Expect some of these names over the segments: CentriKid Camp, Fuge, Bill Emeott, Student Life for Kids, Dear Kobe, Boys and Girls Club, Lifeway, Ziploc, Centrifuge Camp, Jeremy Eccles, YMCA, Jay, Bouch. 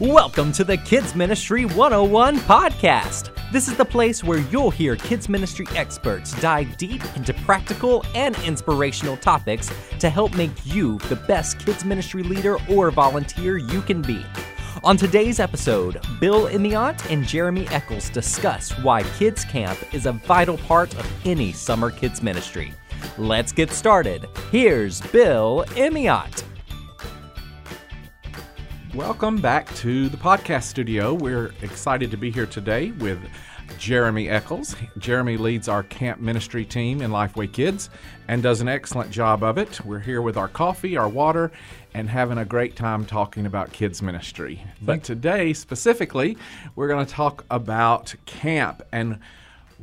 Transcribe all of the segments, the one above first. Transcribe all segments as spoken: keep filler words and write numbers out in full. Welcome to the Kids Ministry one oh one podcast. This is the place where you'll hear kids ministry experts dive deep into practical and inspirational topics to help make you the best kids ministry leader or volunteer you can be. On today's episode, Bill Emeott and Jeremy Eccles discuss why kids camp is a vital part of any summer kids ministry. Let's get started. Here's Bill Emeott. Welcome back to the podcast studio. We're excited to be here today with Jeremy Eccles. Jeremy leads our camp ministry team in Lifeway Kids and does an excellent job of it. We're here with our coffee, our water, and having a great time talking about kids ministry. But today, specifically, we're going to talk about camp and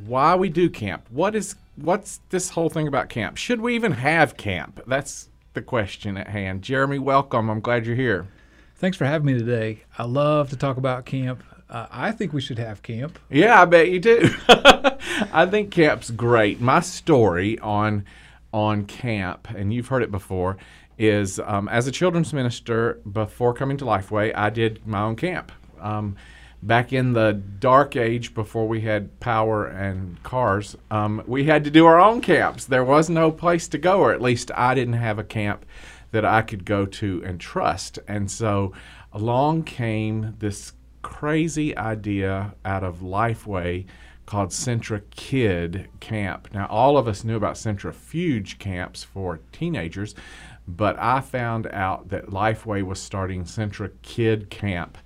why we do camp. What is what's this whole thing about camp? Should we even have camp? That's the question at hand. Jeremy, welcome. I'm glad you're here. Thanks for having me today. I love to talk about camp. Uh, I think we should have camp. Yeah, I bet you do. I think camp's great. My story on on camp, and you've heard it before, is um, as a children's minister, before coming to Lifeway, I did my own camp. Um, back in the dark age, before we had power and cars, um, we had to do our own camps. There was no place to go, or at least I didn't have a camp that I could go to and trust. And so along came this crazy idea out of Lifeway called CentriKid Camp. Now, all of us knew about Centrifuge Camps for teenagers, but I found out that Lifeway was starting CentriKid Camp.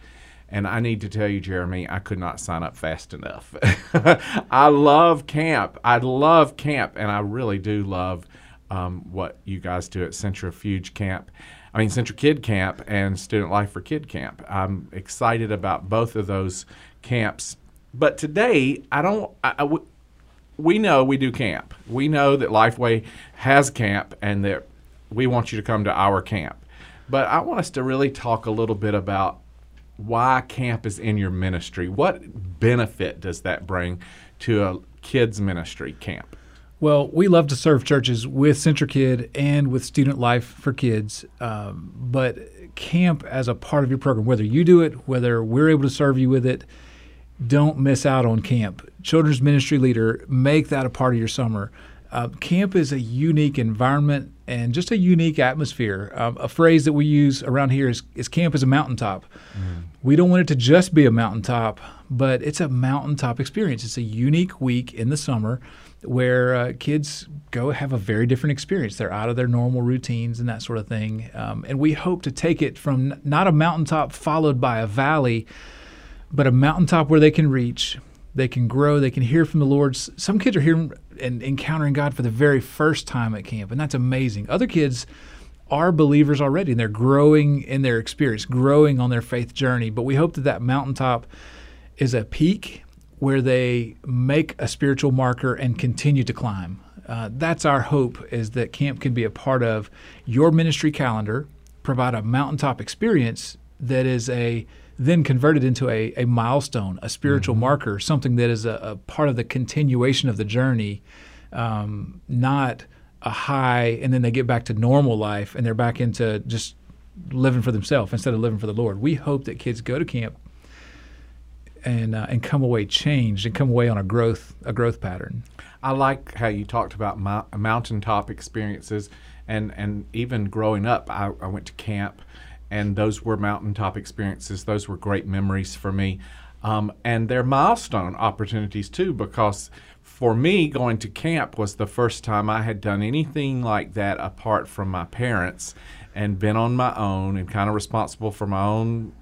And I need to tell you, Jeremy, I could not sign up fast enough. I love camp. I love camp, and I really do love Um, what you guys do at Centrifuge Camp, I mean CentriKid Camp and Student Life for Kid Camp. I'm excited about both of those camps. But today, I don't. I, I, we know we do camp. We know that Lifeway has camp, and that we want you to come to our camp. But I want us to really talk a little bit about why camp is in your ministry. What benefit does that bring to a kids ministry camp? Well, we love to serve churches with CentriKid and with Student Life for Kids, um, but camp as a part of your program, whether you do it, whether we're able to serve you with it, don't miss out on camp. Children's ministry leader, make that a part of your summer. Uh, camp is a unique environment and just a unique atmosphere. Um, a phrase that we use around here is, is camp is a mountaintop. Mm. We don't want it to just be a mountaintop, but it's a mountaintop experience. It's a unique week in the summer where uh, kids go have a very different experience. They're out of their normal routines and that sort of thing. Um, and we hope to take it from n- not a mountaintop followed by a valley, but a mountaintop where they can reach, they can grow, they can hear from the Lord. Some kids are hearing and encountering God for the very first time at camp, and that's amazing. Other kids are believers already, and they're growing in their experience, growing on their faith journey. But we hope that that mountaintop is a peak where they make a spiritual marker and continue to climb. Uh, that's our hope, is that camp can be a part of your ministry calendar, provide a mountaintop experience that is a then converted into a, a milestone, a spiritual mm-hmm. marker, something that is a, a part of the continuation of the journey, um, not a high, and then they get back to normal life and they're back into just living for themselves instead of living for the Lord. We hope that kids go to camp And, uh, and come away changed and come away on a growth a growth pattern. I like how you talked about my mountaintop experiences, and, and even growing up, I, I went to camp, and those were mountaintop experiences. Those were great memories for me. Um, and they're milestone opportunities, too, because for me, going to camp was the first time I had done anything like that apart from my parents and been on my own and kind of responsible for my own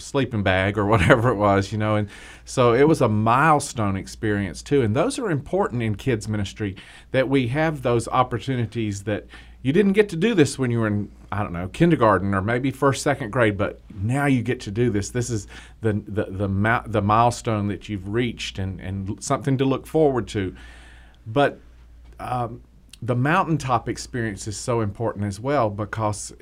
sleeping bag or whatever it was, you know, and so it was a milestone experience too. And those are important in kids ministry, that we have those opportunities that you didn't get to do this when you were in, I don't know, kindergarten or maybe first, second grade, but now you get to do this. This is the the the, the milestone that you've reached, and, and something to look forward to. But um, the mountaintop experience is so important as well, because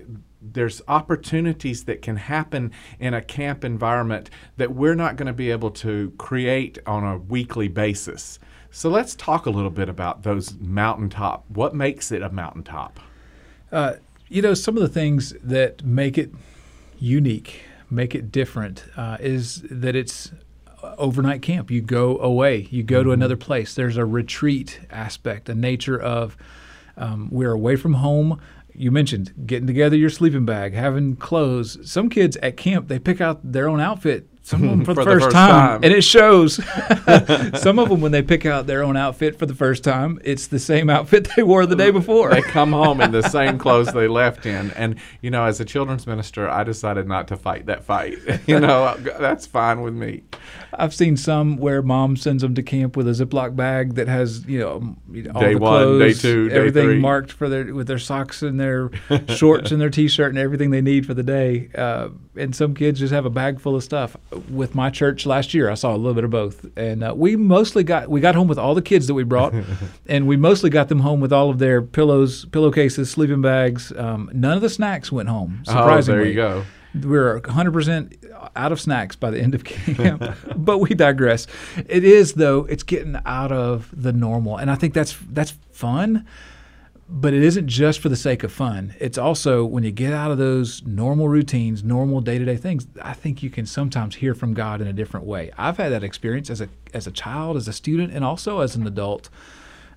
there's opportunities that can happen in a camp environment that we're not going to be able to create on a weekly basis. So let's talk a little bit about those mountaintop. What makes it a mountaintop? Uh, you know, some of the things that make it unique, make it different uh, is that it's overnight camp. You go away. You go mm-hmm. to another place. There's a retreat aspect, a nature of um, we're away from home. You mentioned getting together your sleeping bag, having clothes. Some kids at camp, they pick out their own outfit, some of them for, for the first, first time, time, and it shows. Some of them, when they pick out their own outfit for the first time, it's the same outfit they wore the day before. They come home in the same clothes they left in. And, you know, as a children's minister, I decided not to fight that fight. You know, that's fine with me. I've seen some where mom sends them to camp with a Ziploc bag that has, you know, all day the clothes, one, day two, everything day three. marked for their, with their socks and their shorts and their T-shirt and everything they need for the day. Uh, and some kids just have a bag full of stuff. With my church last year, I saw a little bit of both. And uh, we mostly got, we got home with all the kids that we brought, and we mostly got them home with all of their pillows, pillowcases, sleeping bags. Um, none of the snacks went home, surprisingly. Oh, there you go. We were one hundred percent out of snacks by the end of camp, but we digress. It is, though, it's getting out of the normal. And I think that's that's fun, but it isn't just for the sake of fun. It's also when you get out of those normal routines, normal day-to-day things, I think you can sometimes hear from God in a different way. I've had that experience as a as a child, as a student, and also as an adult.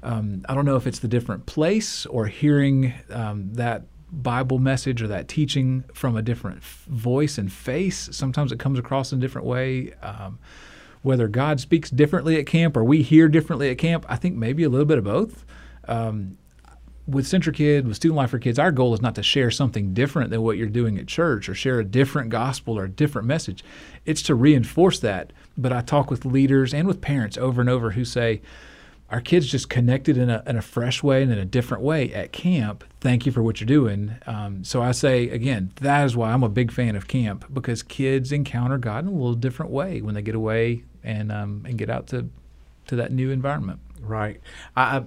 Um, I don't know if it's the different place or hearing um, that Bible message or that teaching from a different f- voice and face. Sometimes it comes across in a different way. Um, whether God speaks differently at camp or we hear differently at camp, I think maybe a little bit of both. Um, with CentriKid, with Student Life for Kids, our goal is not to share something different than what you're doing at church or share a different gospel or a different message. It's to reinforce that. But I talk with leaders and with parents over and over who say, our kids just connected in a, in a fresh way and in a different way at camp. Thank you for what you're doing. Um, so I say, again, that is why I'm a big fan of camp, because kids encounter God in a little different way when they get away and um, and get out to, to that new environment. Right. I,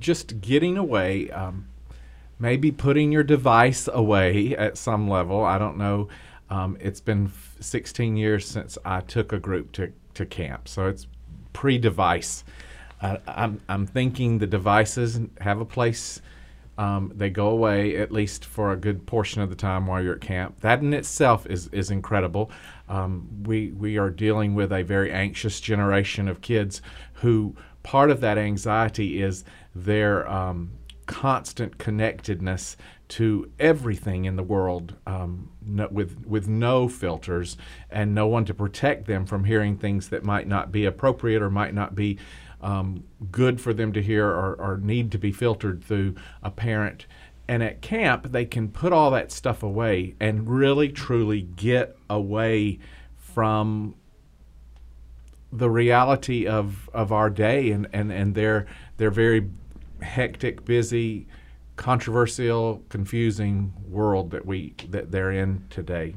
just getting away, um, maybe putting your device away at some level. I don't know. Um, it's been sixteen years since I took a group to, to camp, so it's pre-device. I, I'm, I'm thinking the devices have a place. Um, they go away at least for a good portion of the time while you're at camp. That in itself is, is incredible. Um, we, we are dealing with a very anxious generation of kids who part of that anxiety is their um, constant connectedness to everything in the world, um, no, with with no filters and no one to protect them from hearing things that might not be appropriate or might not be Um, good for them to hear or, or need to be filtered through a parent. And at camp, they can put all that stuff away and really, truly get away from the reality of, of our day and, and, and their, their very hectic, busy, controversial, confusing world that, we, that they're in today.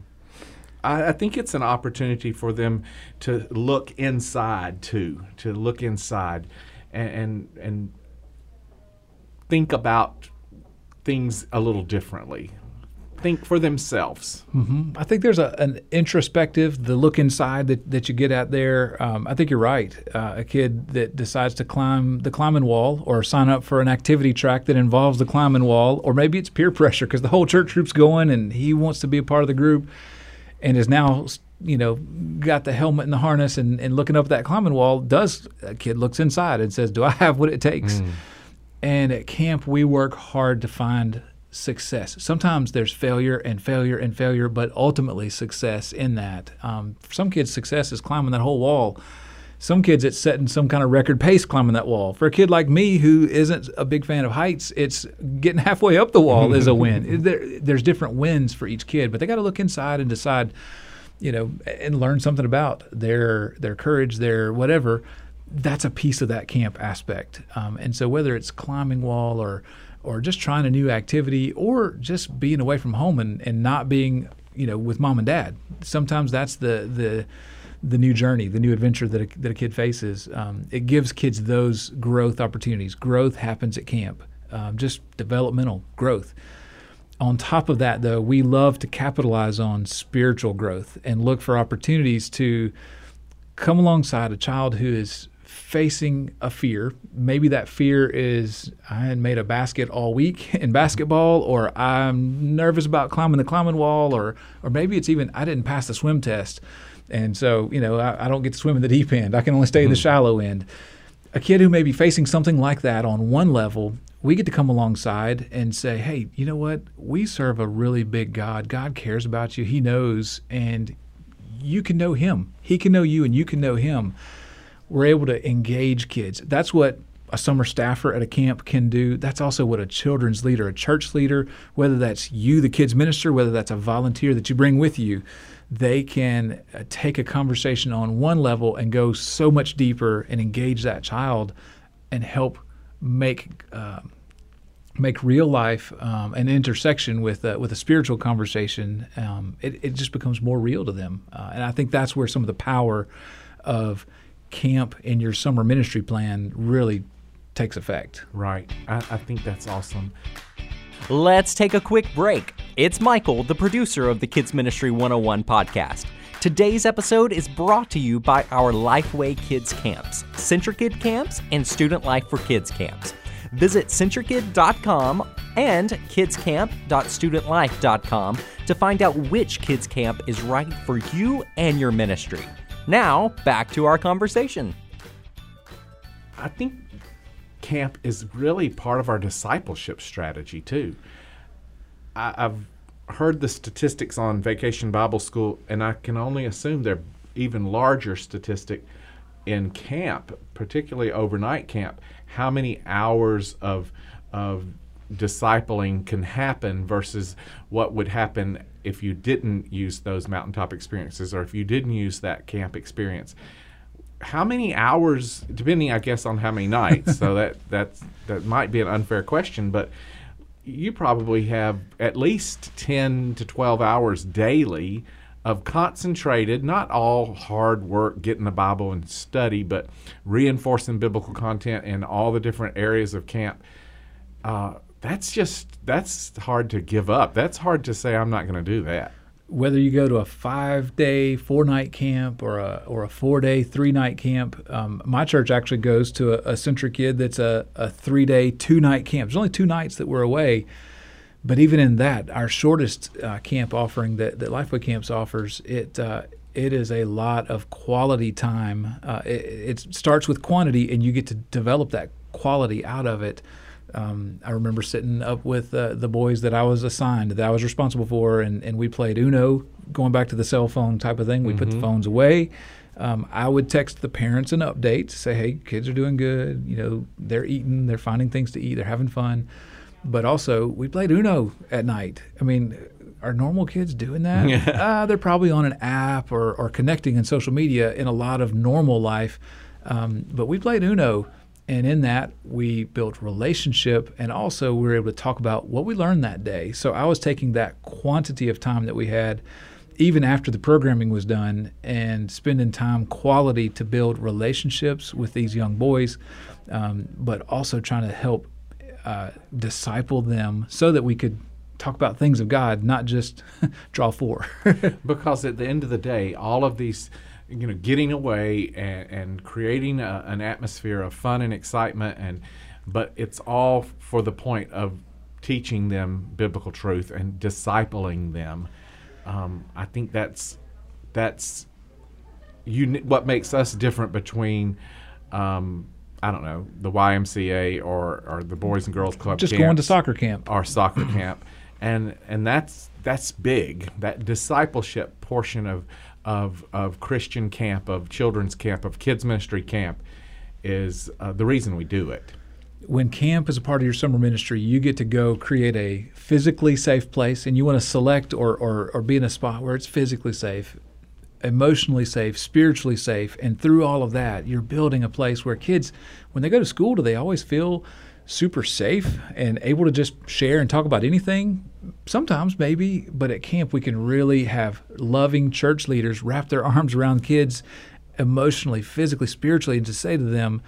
I think it's an opportunity for them to look inside too, to look inside and, and and think about things a little differently. Think for themselves. Mm-hmm. I think there's a, an introspective, the look inside that, that you get out there. Um, I think you're right. Uh, a kid that decides to climb the climbing wall or sign up for an activity track that involves the climbing wall, or maybe it's peer pressure because the whole church group's going and he wants to be a part of the group, and is now, you know, got the helmet and the harness and, and looking up at that climbing wall, does a kid looks inside and says, do I have what it takes? Mm. And at camp, we work hard to find success. Sometimes there's failure and failure and failure, but ultimately success in that. Um, for some kids, success is climbing that whole wall. Some kids, it's setting some kind of record pace climbing that wall. For a kid like me who isn't a big fan of heights, it's getting halfway up the wall is a win. There, there's different wins for each kid, but they got to look inside and decide, you know, and learn something about their their courage, their whatever. That's a piece of that camp aspect. Um, and so whether it's climbing wall or or just trying a new activity or just being away from home and, and not being, you know, with mom and dad, sometimes that's the the – the new journey, the new adventure that a, that a kid faces. Um, it gives kids those growth opportunities. Growth happens at camp, um, just developmental growth. On top of that, though, we love to capitalize on spiritual growth and look for opportunities to come alongside a child who is facing a fear. Maybe that fear is I had made a basket all week in basketball, or I'm nervous about climbing the climbing wall, or or maybe it's even I didn't pass the swim test. And so, you know, I, I don't get to swim in the deep end. I can only stay mm-hmm. in the shallow end. A kid who may be facing something like that on one level, we get to come alongside and say, hey, you know what? We serve a really big God. God cares about you. He knows, and you can know him. He can know you, and you can know him. We're able to engage kids. That's what a summer staffer at a camp can do. That's also what a children's leader, a church leader, whether that's you, the kids minister, whether that's a volunteer that you bring with you, they can take a conversation on one level and go so much deeper and engage that child and help make uh, make real life um, an intersection with uh, with a spiritual conversation. Um, it, it just becomes more real to them. Uh, and I think that's where some of the power of camp in your summer ministry plan really takes effect. Right. I, I think that's awesome. Let's take a quick break. It's Michael, the producer of the Kids Ministry one oh one podcast. Today's episode is brought to you by our Lifeway Kids Camps, CentriKid Camps, and Student Life for Kids Camps. Visit centrikid dot com and kidscamp dot student life dot com to find out which kids camp is right for you and your ministry. Now, back to our conversation. I think camp is really part of our discipleship strategy too. I, I've heard the statistics on Vacation Bible School, and I can only assume they're even larger statistic in camp, particularly overnight camp, how many hours of of discipling can happen versus what would happen if you didn't use those mountaintop experiences, or if you didn't use that camp experience. How many hours, depending, I guess, on how many nights, so that, that's, that might be an unfair question, but you probably have at least ten to twelve hours daily of concentrated, not all hard work, getting the Bible and study, but reinforcing biblical content in all the different areas of camp. Uh, that's just, that's hard to give up. That's hard to say, I'm not going to do that. Whether you go to a five-day, four-night camp or a or a four-day, three-night camp, um, my church actually goes to a, a CentriKid that's a, a three-day, two-night camp. There's only two nights that we're away, but even in that, our shortest uh, camp offering that, that Lifeway Camps offers, it uh, it is a lot of quality time. Uh, it, it starts with quantity, and you get to develop that quality out of it. Um, I remember sitting up with uh, the boys that I was assigned, that I was responsible for, and, and we played Uno, going back to the cell phone type of thing. We mm-hmm. put the phones away. Um, I would text the parents an update, say, hey, kids are doing good. You know, they're eating, they're finding things to eat, they're having fun. But also, we played Uno at night. I mean, are normal kids doing that? Yeah. Uh, they're probably on an app or, or connecting in social media in a lot of normal life. Um, but we played Uno. And in that, we built relationship, and also we were able to talk about what we learned that day. So I was taking that quantity of time that we had, even after the programming was done, and spending time quality to build relationships with these young boys, um, but also trying to help uh, disciple them so that we could talk about things of God, not just draw four. Because at the end of the day, all of these... you know, getting away and, and creating a, an atmosphere of fun and excitement, and but it's all for the point of teaching them biblical truth and discipling them. Um, I think that's that's uni- what makes us different between um, I don't know, the Y M C A or or the Boys and Girls Club, just going to soccer camp or soccer camp, and and that's that's big. That discipleship portion of Of, of Christian camp, of children's camp, of kids ministry camp is uh, the reason we do it. When camp is a part of your summer ministry, you get to go create a physically safe place, and you want to select or, or, or be in a spot where it's physically safe, emotionally safe, spiritually safe, and through all of that, you're building a place where kids, when they go to school, do they always feel super safe and able to just share and talk about anything? Sometimes maybe, but at camp we can really have loving church leaders wrap their arms around kids emotionally, physically, spiritually, and just say to them,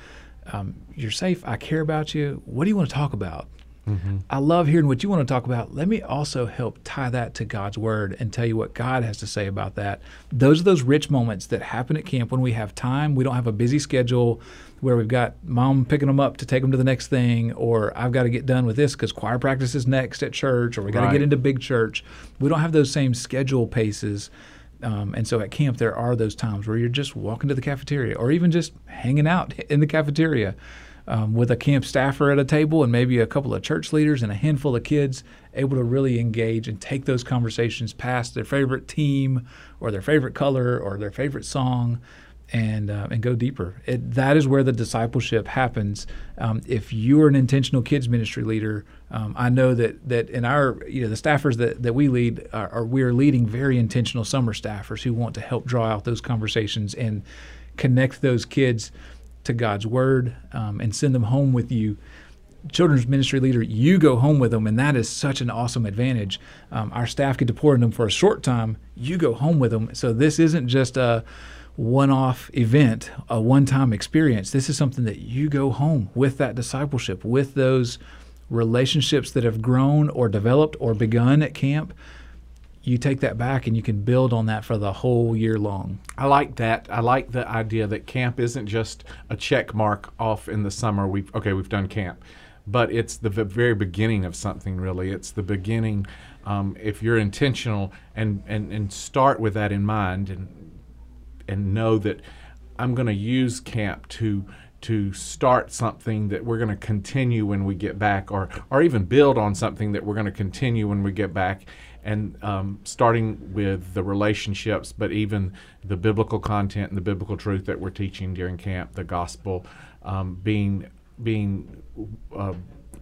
um, you're safe, I care about you, what do you want to talk about? Mm-hmm. I love hearing what you want to talk about. Let me also help tie that to God's word and tell you what God has to say about that. Those are those rich moments that happen at camp when we have time. We don't have a busy schedule where we've got mom picking them up to take them to the next thing, or I've got to get done with this because choir practice is next at church, or we got right. to get into big church. We don't have those same schedule paces. Um, and so at camp, there are those times where you're just walking to the cafeteria or even just hanging out in the cafeteria um, with a camp staffer at a table and maybe a couple of church leaders and a handful of kids able to really engage and take those conversations past their favorite team or their favorite color or their favorite song and uh, and go deeper. It, that is where the discipleship happens. Um, if you're an intentional kids ministry leader, um, I know that that in our, you know, the staffers that, that we lead are, are we're leading very intentional summer staffers who want to help draw out those conversations and connect those kids to God's word um, and send them home with you. Children's ministry leader, you go home with them, and that is such an awesome advantage. Um, our staff get to pour in them for a short time. You go home with them. So this isn't just a one-off event, a one-time experience. This is something that you go home with, that discipleship, with those relationships that have grown or developed or begun at camp. You take that back and you can build on that for the whole year long. I like that. I like the idea that camp isn't just a check mark off in the summer. We've, okay, we've done camp. But it's the very beginning of something, really. It's the beginning. Um, if you're intentional and, and, and start with that in mind and and know that I'm going to use camp to to start something that we're going to continue when we get back, or or even build on something that we're going to continue when we get back, and um, starting with the relationships, but even the biblical content and the biblical truth that we're teaching during camp, the gospel um, being being uh,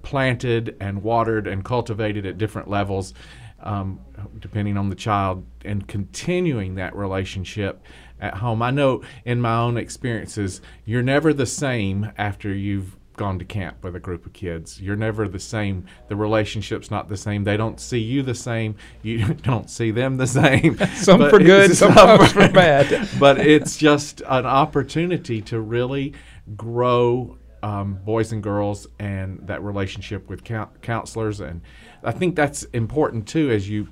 planted and watered and cultivated at different levels, um, depending on the child, and continuing that relationship at home. I know in my own experiences, you're never the same after you've gone to camp with a group of kids. You're never the same. The relationship's not the same. They don't see you the same. You don't see them the same. Some but for good, some, some for bad. But it's just an opportunity to really grow um, boys and girls and that relationship with counselors. And I think that's important too, as you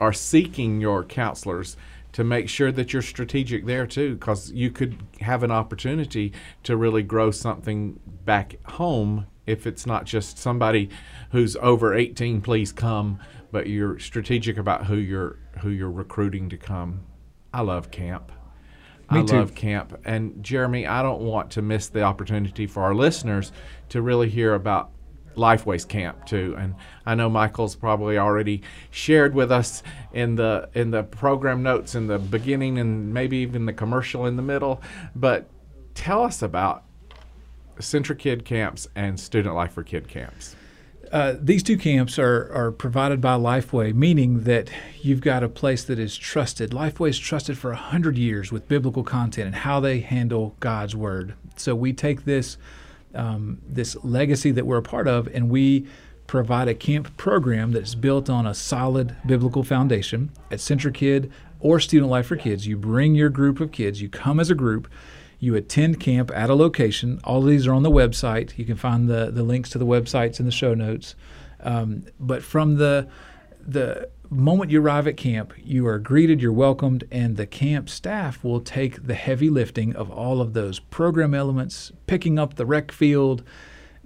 are seeking your counselors, to make sure that you're strategic there too, because you could have an opportunity to really grow something back home if it's not just somebody who's over eighteen, please come, but you're strategic about who you're who you're recruiting to come. I love camp. Me I too. love camp. And Jeremy, I don't want to miss the opportunity for our listeners to really hear about Lifeway's camp too, and I know Michael's probably already shared with us in the in the program notes in the beginning and maybe even the commercial in the middle, but tell us about CentriKid camps and Student Life for Kid camps. Uh, these two camps are, are provided by Lifeway, meaning that you've got a place that is trusted. Lifeway is trusted for one hundred years with biblical content and how they handle God's word. So we take this Um, this legacy that we're a part of, and we provide a camp program that's built on a solid biblical foundation at CentriKid or Student Life for Kids. You bring your group of kids, you come as a group, you attend camp at a location. All of these are on the website. You can find the, the links to the websites in the show notes. Um, but from the the moment you arrive at camp, you are greeted, you're welcomed, and the camp staff will take the heavy lifting of all of those program elements, picking up the rec field,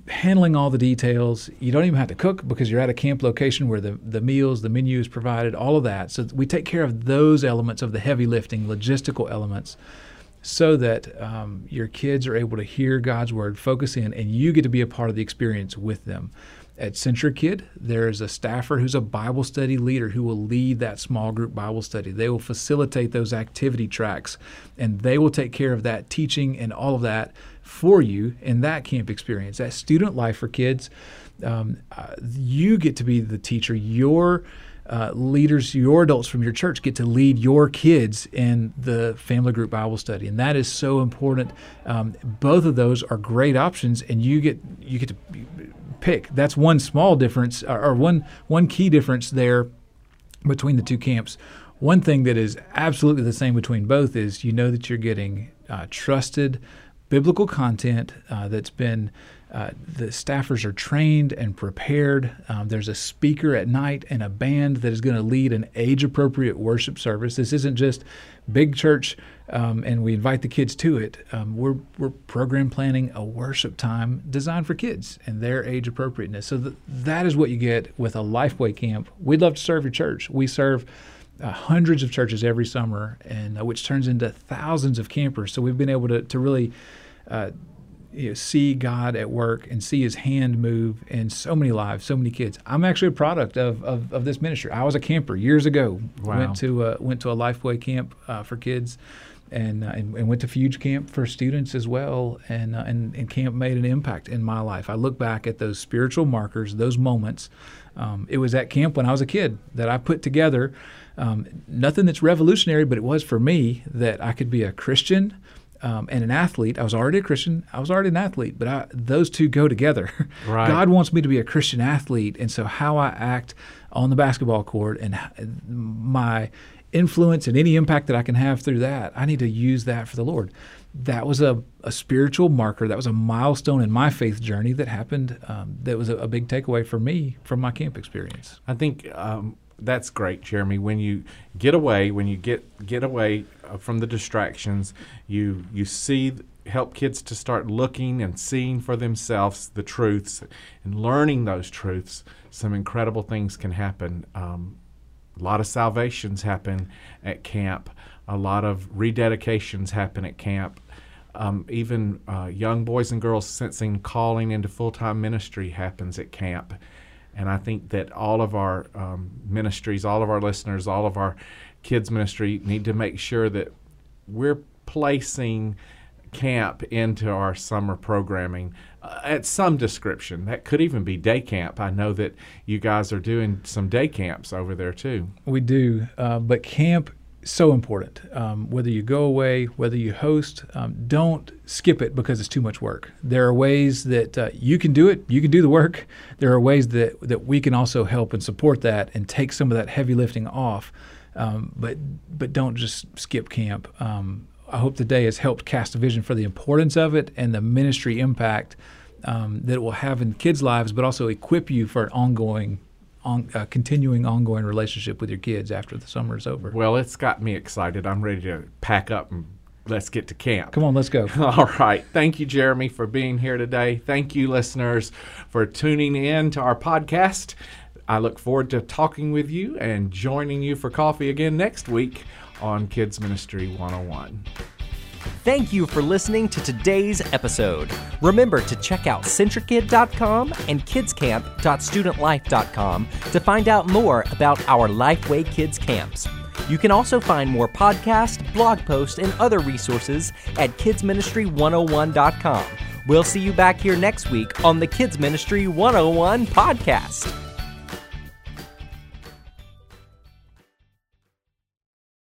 handling all the details. You don't even have to cook because you're at a camp location where the, the meals, the menu is provided, all of that. So we take care of those elements of the heavy lifting, logistical elements, so that um, your kids are able to hear God's word, focus in, and you get to be a part of the experience with them. At CentriKid, there is a staffer who's a Bible study leader who will lead that small group Bible study. They will facilitate those activity tracks, and they will take care of that teaching and all of that for you in that camp experience. That Student Life for Kids, um, uh, you get to be the teacher. Your uh, leaders, your adults from your church get to lead your kids in the family group Bible study, and that is so important. Um, both of those are great options, and you get you get to pick. That's one small difference, or one one key difference there between the two camps. One thing that is absolutely the same between both is you know that you're getting uh, trusted biblical content uh, that's been Uh, the staffers are trained and prepared. Um, there's a speaker at night and a band that is going to lead an age-appropriate worship service. This isn't just big church, um, and we invite the kids to it. Um, we're we're program planning a worship time designed for kids and their age appropriateness. So th- that is what you get with a Lifeway camp. We'd love to serve your church. We serve Uh, hundreds of churches every summer, and uh, which turns into thousands of campers. So we've been able to to really uh, you know, see God at work and see His hand move in so many lives, so many kids. I'm actually a product of of, of this ministry. I was a camper years ago. Wow. Went to uh, went to a Lifeway camp uh, for kids, and, uh, and and went to Fuge camp for students as well. And uh, and and camp made an impact in my life. I look back at those spiritual markers, those moments. Um, it was at camp when I was a kid that I put together. Um, nothing that's revolutionary, but it was for me that I could be a Christian um, and an athlete. I was already a Christian. I was already an athlete, but I, those two go together. Right. God wants me to be a Christian athlete, and so how I act on the basketball court and my influence and any impact that I can have through that, I need to use that for the Lord. That was a, a spiritual marker. That was a milestone in my faith journey that happened. Um, that was a, a big takeaway for me from my camp experience. I think um, – that's great, Jeremy. When you get away, when you get get away from the distractions, you you see help kids to start looking and seeing for themselves the truths and learning those truths. Some incredible things can happen. Um, a lot of salvations happen at camp. A lot of rededications happen at camp. Um, even uh, young boys and girls sensing calling into full-time ministry happens at camp. And I think that all of our um, ministries, all of our listeners, all of our kids' ministry need to make sure that we're placing camp into our summer programming uh, at some description. That could even be day camp. I know that you guys are doing some day camps over there too. We do, uh, but camp is so important. Um, whether you go away, whether you host, um, don't skip it because it's too much work. There are ways that uh, you can do it. You can do the work. There are ways that, that we can also help and support that and take some of that heavy lifting off. Um, but but don't just skip camp. Um, I hope today has helped cast a vision for the importance of it and the ministry impact um, that it will have in kids' lives, but also equip you for an ongoing On, uh, continuing ongoing relationship with your kids after the summer is over. Well, it's got me excited. I'm ready to pack up and let's get to camp. Come on, let's go. All right. Thank you, Jeremy, for being here today. Thank you, listeners, for tuning in to our podcast. I look forward to talking with you and joining you for coffee again next week on Kids Ministry one oh one. Thank you for listening to today's episode. Remember to check out centrikid dot com and kidscamp dot student life dot com to find out more about our Lifeway Kids Camps. You can also find more podcasts, blog posts, and other resources at kids ministry one oh one dot com. We'll see you back here next week on the Kids Ministry one oh one podcast.